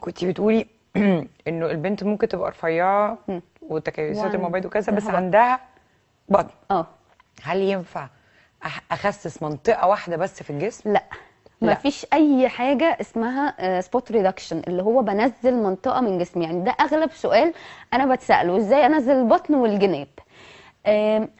كنت بتقولي انه البنت ممكن تبقى رفيعه وتكيسات المبيض وكذا بس عندها بطن. هل ينفع اخسس منطقه واحده بس في الجسم؟ لا، مفيش اي حاجه اسمها سبوت ريدكشن اللي هو بنزل منطقه من جسمي. يعني ده اغلب سؤال انا بتساله، ازاي انزل البطن والجناب؟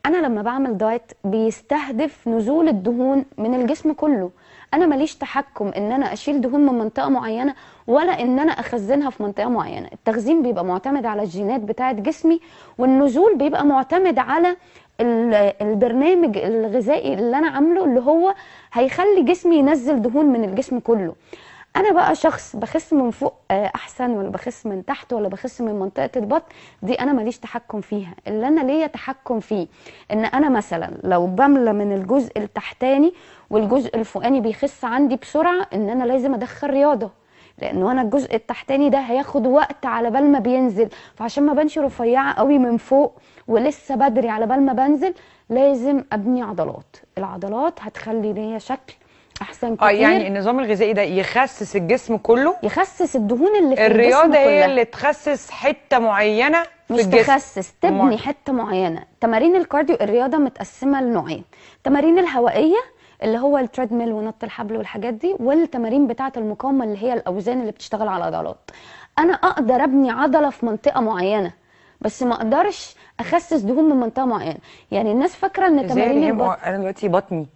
انا لما بعمل دايت بيستهدف نزول الدهون من الجسم كله. انا ماليش تحكم ان انا اشيل دهون من منطقه معينه ولا ان انا اخزنها في منطقه معينه. التخزين بيبقى معتمد على الجينات بتاعه جسمي، والنزول بيبقى معتمد على البرنامج الغذائي اللي انا عامله اللي هو هيخلي جسمي ينزل دهون من الجسم كله. انا بقى شخص بخس من فوق احسن ولا بخس من تحت ولا بخس من منطقه البطن، دي انا ماليش تحكم فيها. اللي انا ليا تحكم فيه ان انا مثلا لو بملى من الجزء التحتاني والجزء الفوقاني بيخس عندي بسرعه، ان انا لازم ادخل رياضه، لانه انا الجزء التحتاني ده هياخد وقت على بال ما بينزل. فعشان ما بانش رفيعه قوي من فوق ولسه بدري على بال ما بنزل، لازم ابني عضلات. العضلات هتخلي ليا شكل احسن كتير. يعني النظام الغذائي ده يخسس الجسم كله، يخسس الدهون اللي في الجسم كلها. الرياضه هي اللي تخسس حته معينه في الجسم، مش تخسس، تبني حته معينه. تمارين الكارديو الرياضه متقسمه لنوعين: تمارين الهوائيه اللي هو التريدميل ونط الحبل والحاجات دي، والتمارين بتاعه المقاومه اللي هي الاوزان اللي بتشتغل على العضلات. انا اقدر ابني عضله في منطقه معينه بس ما اقدرش اخسس دهون من منطقه معينه. يعني الناس فاكره ان تمارين البطن، انا دلوقتي بطني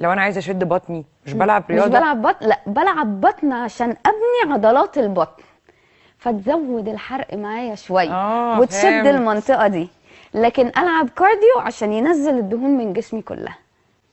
لو انا عايزه اشد بطني مش بلعب رياضه، مش بلعب بطن، لا بلعب بطن عشان ابني عضلات البطن فتزود الحرق معايا شويه وتشد المنطقه دي. لكن العب كارديو عشان ينزل الدهون من جسمي كلها.